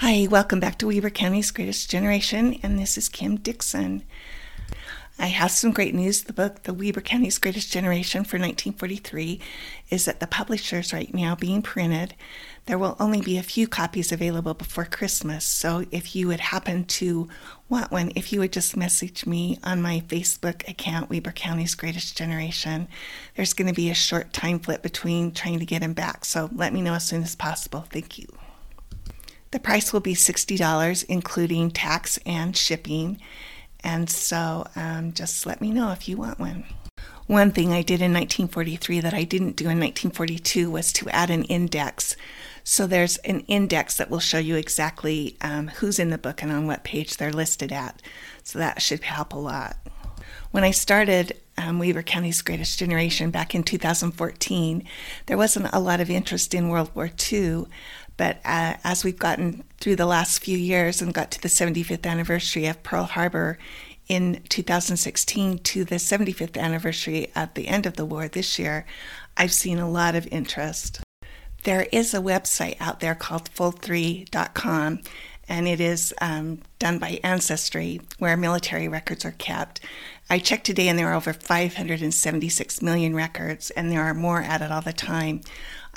Hi, welcome back to Weber County's Greatest Generation, and this is Kim Dixon. I have some great news. The book, The Weber County's Greatest Generation for 1943, is at the publishers right now being printed. There will only be a few copies available before Christmas, so if you would happen to want one, if you would just message me on my Facebook account, Weber County's Greatest Generation. There's going to be a short time flip between trying to get them back, so let me know as soon as possible. Thank you. The price will be $60, including tax and shipping. And so just let me know if you want one. One thing I did in 1943 that I didn't do in 1942 was to add an index. So there's an index that will show you exactly who's in the book and on what page they're listed at. So that should help a lot. When I started Weber County's Greatest Generation back in 2014, there wasn't a lot of interest in World War II. But as we've gotten through the last few years and got to the 75th anniversary of Pearl Harbor in 2016 to the 75th anniversary at the end of the war this year, I've seen a lot of interest. There is a website out there called Fold3.com, and it is done by Ancestry, where military records are kept. I checked today, and there are over 576 million records, and there are more added all the time.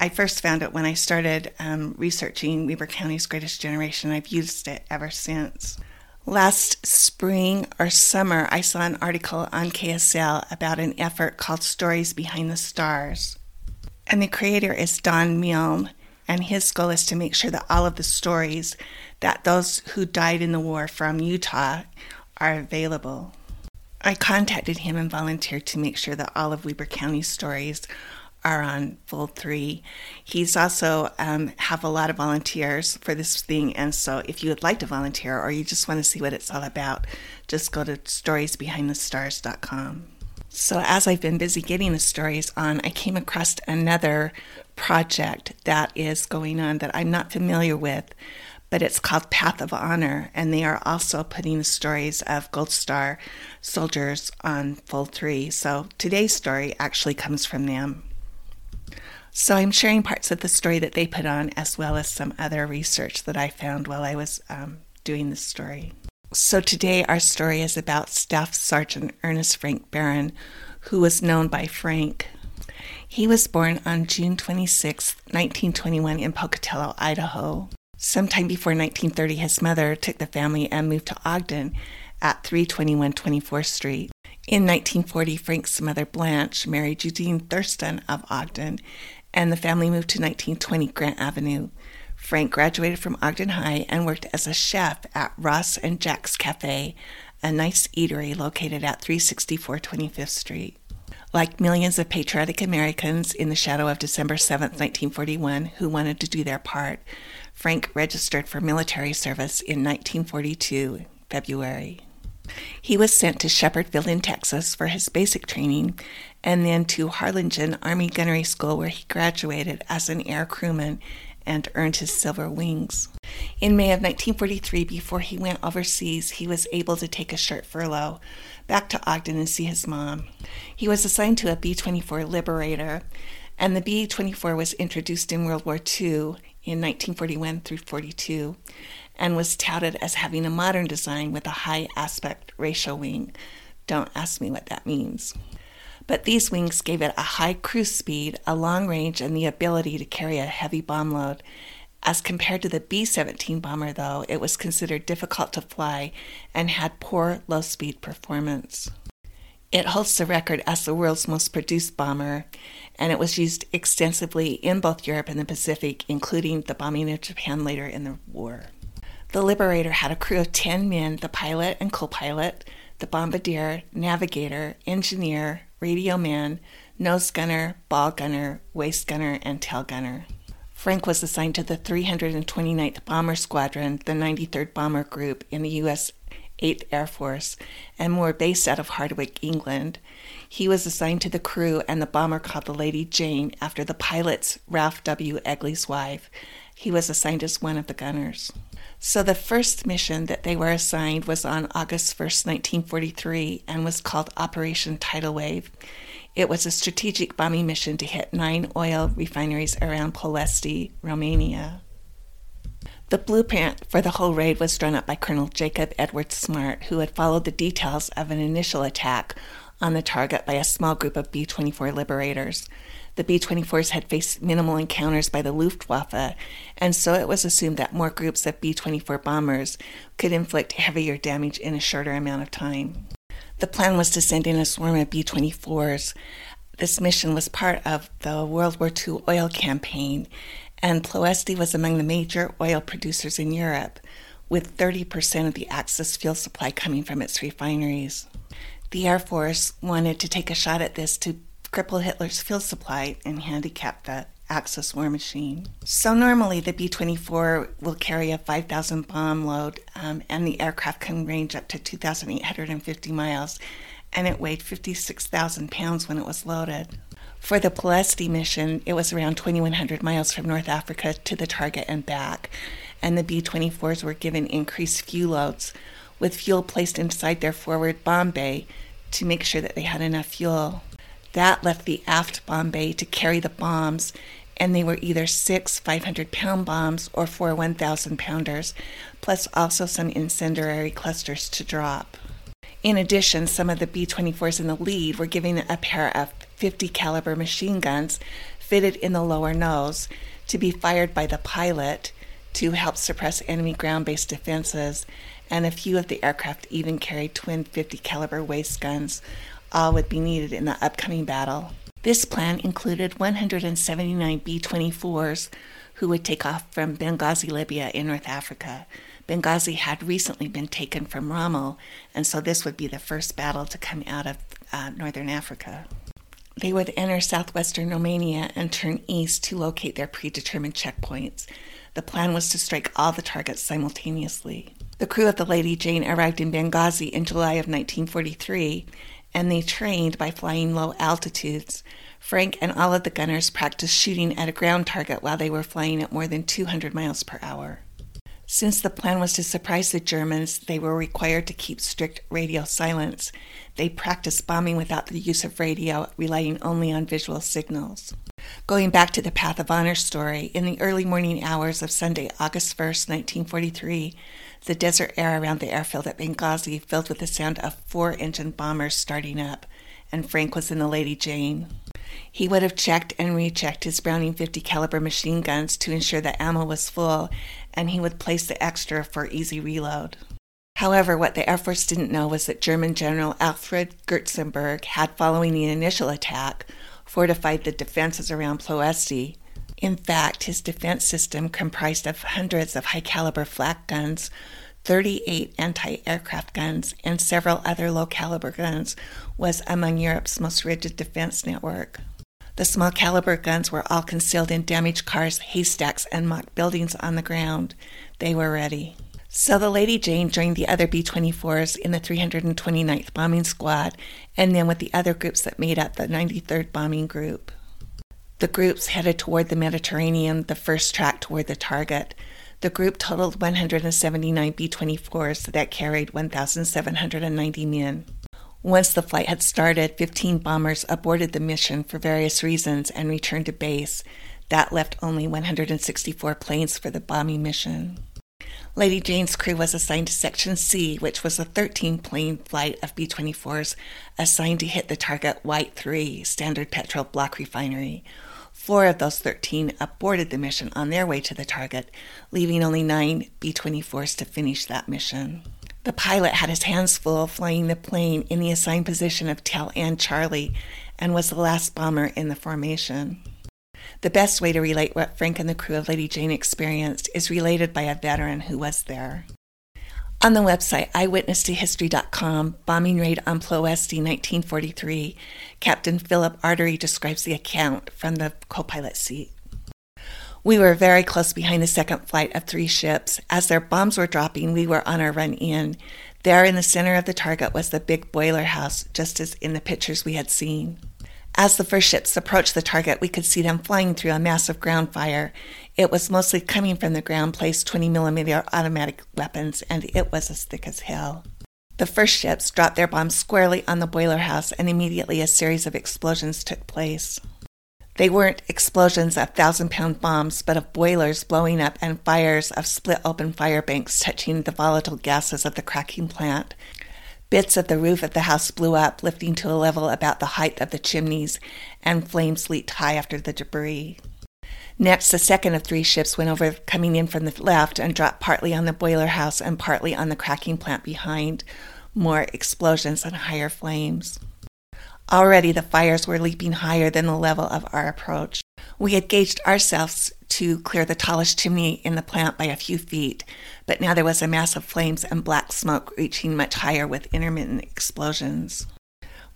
I first found it when I started researching Weber County's Greatest Generation. I've used it ever since. Last spring or summer, I saw an article on KSL about an effort called Stories Behind the Stars. And the creator is Don Milne, and his goal is to make sure that all of the stories that those who died in the war from Utah are available. I contacted him and volunteered to make sure that all of Weber County's stories are on Fold3. He's also have a lot of volunteers for this thing, and so if you would like to volunteer or you just want to see what it's all about, just go to storiesbehindthestars.com. So as I've been busy getting the stories on, I came across another project that is going on that I'm not familiar with, but it's called Path of Honor, and they are also putting the stories of Gold Star soldiers on Fold3. So today's story actually comes from them. So I'm sharing parts of the story that they put on, as well as some other research that I found while I was doing this story. So today our story is about Staff Sergeant Ernest Frank Barron, who was known by Frank. He was born on June 26, 1921 in Pocatello, Idaho. Sometime before 1930, his mother took the family and moved to Ogden at 321 24th Street. In 1940, Frank's mother, Blanche, married Eugene Thurston of Ogden, and the family moved to 1920 Grant Avenue. Frank graduated from Ogden High and worked as a chef at Ross and Jack's Cafe, a nice eatery located at 364 25th Street. Like millions of patriotic Americans in the shadow of December 7, 1941, who wanted to do their part, Frank registered for military service in 1942, February. He was sent to Shepherdville in Texas for his basic training, and then to Harlingen Army Gunnery School, where he graduated as an air crewman and earned his Silver Wings. In May of 1943, before he went overseas, he was able to take a short furlough back to Ogden and see his mom. He was assigned to a B-24 Liberator, and the B-24 was introduced in World War II in 1941 through 42. And was touted as having a modern design with a high aspect ratio wing. Don't ask me what that means. But these wings gave it a high cruise speed, a long range, and the ability to carry a heavy bomb load. As compared to the B-17 bomber, though, it was considered difficult to fly and had poor low-speed performance. It holds the record as the world's most produced bomber, and it was used extensively in both Europe and the Pacific, including the bombing of Japan later in the war. The Liberator had a crew of 10 men, the pilot and co-pilot, the bombardier, navigator, engineer, radio man, nose gunner, ball gunner, waist gunner, and tail gunner. Frank was assigned to the 329th Bomber Squadron, the 93rd Bomber Group in the U.S. 8th Air Force, and were based out of Hardwick, England. He was assigned to the crew and the bomber called the Lady Jane, after the pilot's Ralph W. Egley's wife. He was assigned as one of the gunners. So the first mission that they were assigned was on August 1, 1943, and was called Operation Tidal Wave. It was a strategic bombing mission to hit 9 oil refineries around Ploiești, Romania. The blueprint for the whole raid was drawn up by Colonel Jacob Edward Smart, who had followed the details of an initial attack on the target by a small group of B-24 Liberators. The B-24s had faced minimal encounters by the Luftwaffe, and so it was assumed that more groups of B-24 bombers could inflict heavier damage in a shorter amount of time. The plan was to send in a swarm of B-24s. This mission was part of the World War II oil campaign, and Ploiești was among the major oil producers in Europe, with 30% of the Axis fuel supply coming from its refineries. The Air Force wanted to take a shot at this to cripple Hitler's fuel supply and handicap the Axis war machine. So normally the B-24 will carry a 5,000 bomb load, and the aircraft can range up to 2,850 miles, and it weighed 56,000 pounds when it was loaded. For the Ploiești mission, it was around 2,100 miles from North Africa to the target and back, and the B-24s were given increased fuel loads, with fuel placed inside their forward bomb bay to make sure that they had enough fuel. That left the aft bomb bay to carry the bombs, and they were either 6 500-pound bombs or 4 1,000-pounders, plus also some incendiary clusters to drop. In addition, some of the B-24s in the lead were given a pair of 50-caliber machine guns fitted in the lower nose to be fired by the pilot to help suppress enemy ground-based defenses, and a few of the aircraft even carried twin 50-caliber waist guns, all would be needed in the upcoming battle. This plan included 179 B-24s who would take off from Benghazi, Libya in North Africa. Benghazi had recently been taken from Rommel, and so this would be the first battle to come out of northern Africa. They would enter southwestern Romania and turn east to locate their predetermined checkpoints. The plan was to strike all the targets simultaneously. The crew of the Lady Jane arrived in Benghazi in July of 1943, and they trained by flying low altitudes. Frank and all of the gunners practiced shooting at a ground target while they were flying at more than 200 miles per hour. Since the plan was to surprise the Germans, they were required to keep strict radio silence. They practiced bombing without the use of radio, relying only on visual signals. Going back to the Path of Honor story, in the early morning hours of Sunday, August 1st, 1943, the desert air around the airfield at Benghazi filled with the sound of 4-engine bombers starting up, and Frank was in the Lady Jane. He would have checked and rechecked his Browning 50 caliber machine guns to ensure that ammo was full, and he would place the extra for easy reload. However, what the Air Force didn't know was that German General Alfred Gertzenberg had, following the initial attack, fortified the defenses around Ploiești. In fact, his defense system comprised of hundreds of high-caliber flak guns, 38 anti-aircraft guns, and several other low-caliber guns, was among Europe's most rigid defense network. The small-caliber guns were all concealed in damaged cars, haystacks, and mock buildings on the ground. They were ready. So the Lady Jane joined the other B-24s in the 329th Bombing Squad, and then with the other groups that made up the 93rd Bombing Group. The groups headed toward the Mediterranean, the first track toward the target. The group totaled 179 B-24s that carried 1,790 men. Once the flight had started, 15 bombers aborted the mission for various reasons and returned to base. That left only 164 planes for the bombing mission. Lady Jane's crew was assigned to Section C, which was a 13-plane flight of B-24s assigned to hit the target White 3, Standard Petrol Block Refinery. 4 of those 13 aborted the mission on their way to the target, leaving only 9 B-24s to finish that mission. The pilot had his hands full flying the plane in the assigned position of Tell and Charlie, and was the last bomber in the formation. The best way to relate what Frank and the crew of Lady Jane experienced is related by a veteran who was there. On the website eyewitnesstohistory.com, Bombing Raid on Ploiești 1943, Captain Philip Artery describes the account from the co-pilot seat. We were very close behind the second flight of 3 ships. As their bombs were dropping, we were on our run in. There in the center of the target was the big boiler house, just as in the pictures we had seen. As the first ships approached the target, we could see them flying through a massive ground fire. It was mostly coming from the ground-placed 20mm automatic weapons, and it was as thick as hell. The first ships dropped their bombs squarely on the boiler house, and immediately a series of explosions took place. They weren't explosions of 1,000-pound bombs, but of boilers blowing up and fires of split-open firebanks touching the volatile gases of the cracking plant. Bits of the roof of the house blew up, lifting to a level about the height of the chimneys, and flames leaped high after the debris. Next, the second of three ships went over, coming in from the left, and dropped partly on the boiler house and partly on the cracking plant behind. More explosions and higher flames. Already the fires were leaping higher than the level of our approach. We had gauged ourselves to clear the tallest chimney in the plant by a few feet, but now there was a mass of flames and black smoke reaching much higher with intermittent explosions.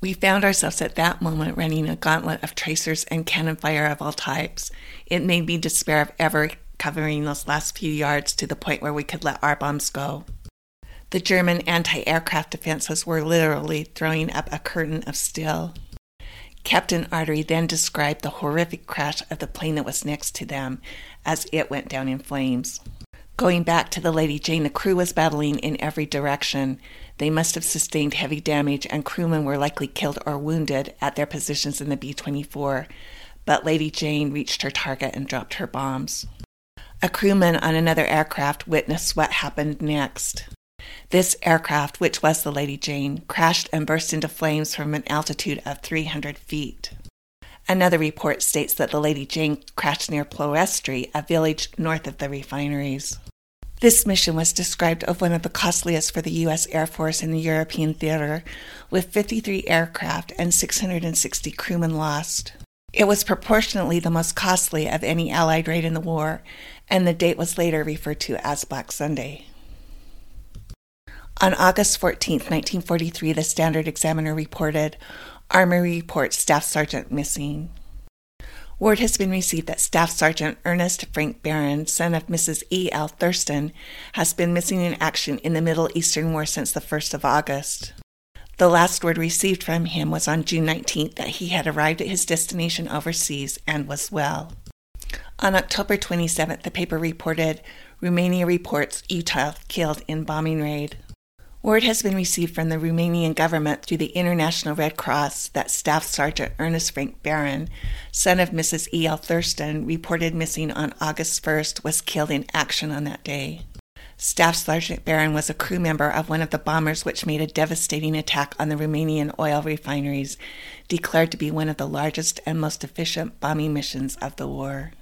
We found ourselves at that moment running a gauntlet of tracers and cannon fire of all types. It made me despair of ever covering those last few yards to the point where we could let our bombs go. The German anti-aircraft defenses were literally throwing up a curtain of steel. Captain Artery then described the horrific crash of the plane that was next to them as it went down in flames. Going back to the Lady Jane, the crew was battling in every direction. They must have sustained heavy damage, and crewmen were likely killed or wounded at their positions in the B-24. But Lady Jane reached her target and dropped her bombs. A crewman on another aircraft witnessed what happened next. This aircraft, which was the Lady Jane, crashed and burst into flames from an altitude of 300 feet. Another report states that the Lady Jane crashed near Ploiești, a village north of the refineries. This mission was described as one of the costliest for the U.S. Air Force in the European theater, with 53 aircraft and 660 crewmen lost. It was proportionately the most costly of any Allied raid in the war, and the date was later referred to as Black Sunday. On August 14, 1943, the Standard Examiner reported, Army reports Staff Sergeant missing. Word has been received that Staff Sergeant Ernest Frank Barron, son of Mrs. E. L. Thurston, has been missing in action in the Middle Eastern War since the 1st of August. The last word received from him was on June 19 that he had arrived at his destination overseas and was well. On October 27, the paper reported, Romania reports Utah killed in bombing raid. Word has been received from the Romanian government through the International Red Cross that Staff Sergeant Ernest Frank Barron, son of Mrs. E. L. Thurston, reported missing on August 1st, was killed in action on that day. Staff Sergeant Barron was a crew member of one of the bombers which made a devastating attack on the Romanian oil refineries, declared to be one of the largest and most efficient bombing missions of the war.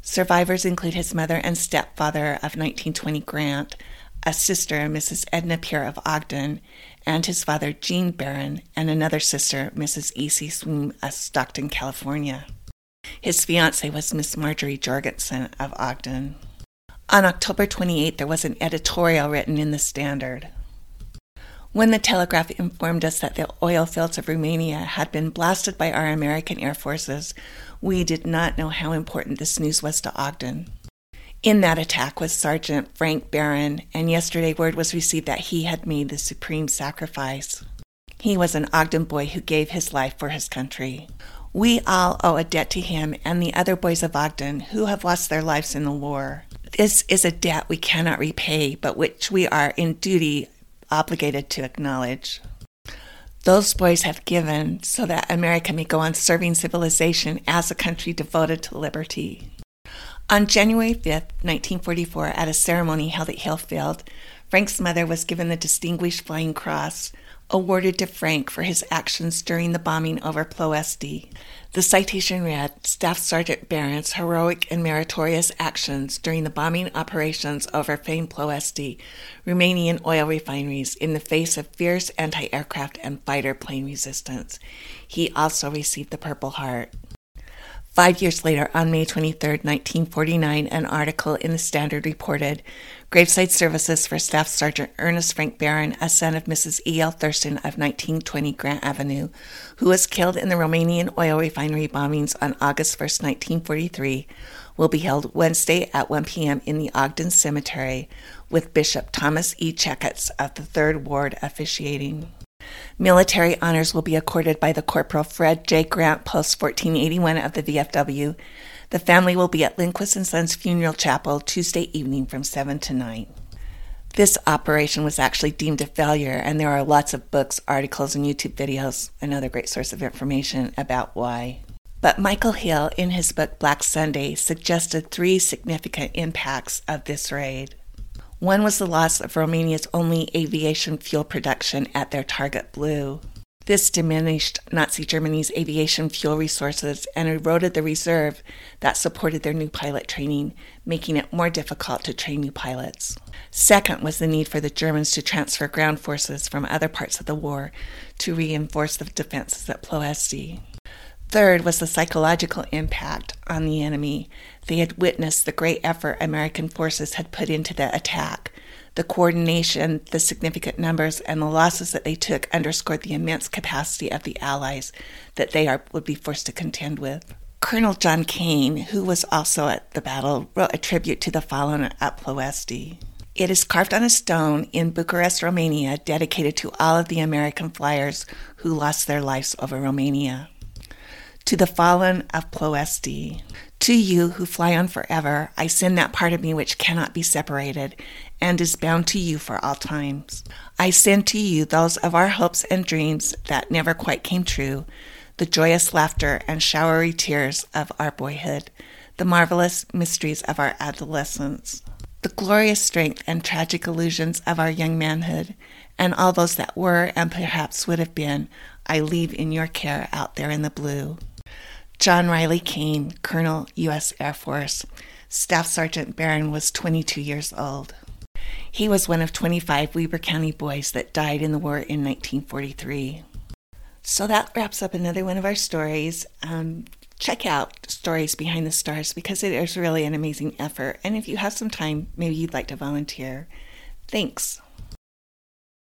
Survivors include his mother and stepfather of 1920 Grant, a sister, Mrs. Edna Peer of Ogden, and his father, Gene Barron, and another sister, Mrs. E. C. Swoon of Stockton, California. His fiancée was Miss Marjorie Jorgensen of Ogden. On October 28, there was an editorial written in the Standard. When the Telegraph informed us that the oil fields of Romania had been blasted by our American air forces, we did not know how important this news was to Ogden. In that attack was Sergeant Frank Barron, and yesterday word was received that he had made the supreme sacrifice. He was an Ogden boy who gave his life for his country. We all owe a debt to him and the other boys of Ogden who have lost their lives in the war. This is a debt we cannot repay, but which we are in duty obligated to acknowledge. Those boys have given so that America may go on serving civilization as a country devoted to liberty. On January 5, 1944, at a ceremony held at Hillfield, Frank's mother was given the Distinguished Flying Cross, awarded to Frank for his actions during the bombing over Ploiești. The citation read, Staff Sergeant Barron's heroic and meritorious actions during the bombing operations over famed Ploiești, Romanian oil refineries, in the face of fierce anti-aircraft and fighter plane resistance. He also received the Purple Heart. 5 years later, on May 23, 1949, an article in the Standard reported, Graveside Services for Staff Sergeant Ernest Frank Barron, a son of Mrs. E. L. Thurston of 1920 Grant Avenue, who was killed in the Romanian oil refinery bombings on August 1, 1943, will be held Wednesday at 1 p.m. in the Ogden Cemetery, with Bishop Thomas E. Checketts of the 3rd Ward officiating. Military honors will be accorded by the Corporal Fred J. Grant, Post 1481 of the VFW. The family will be at Lindquist & Sons Funeral Chapel Tuesday evening from 7 to 9. This operation was actually deemed a failure, and there are lots of books, articles, and YouTube videos, another great source of information about why. but Michael Hill, in his book Black Sunday, suggested three significant impacts of this raid. One was the loss of Romania's only aviation fuel production at their target blue. This diminished Nazi Germany's aviation fuel resources and eroded the reserve that supported their new pilot training, making it more difficult to train new pilots. Second was the need for the Germans to transfer ground forces from other parts of the war to reinforce the defenses at Ploiești. Third was the psychological impact on the enemy. They had witnessed the great effort American forces had put into the attack. The coordination, the significant numbers, and the losses that they took underscored the immense capacity of the Allies that they would be forced to contend with. Colonel John Kane, who was also at the battle, wrote a tribute to the fallen at Ploiești. It is carved on a stone in Bucharest, Romania, dedicated to all of the American flyers who lost their lives over Romania. To the fallen of Ploiești, to you who fly on forever, I send that part of me which cannot be separated and is bound to you for all times. I send to you those of our hopes and dreams that never quite came true, the joyous laughter and showery tears of our boyhood, the marvelous mysteries of our adolescence, the glorious strength and tragic illusions of our young manhood, and all those that were and perhaps would have been, I leave in your care out there in the blue. John Riley Kane, Colonel, U.S. Air Force. Staff Sergeant Barron was 22 years old. He was one of 25 Weber County boys that died in the war in 1943. So that wraps up another one of our stories. Check out Stories Behind the Stars because it is really an amazing effort. And if you have some time, maybe you'd like to volunteer. Thanks.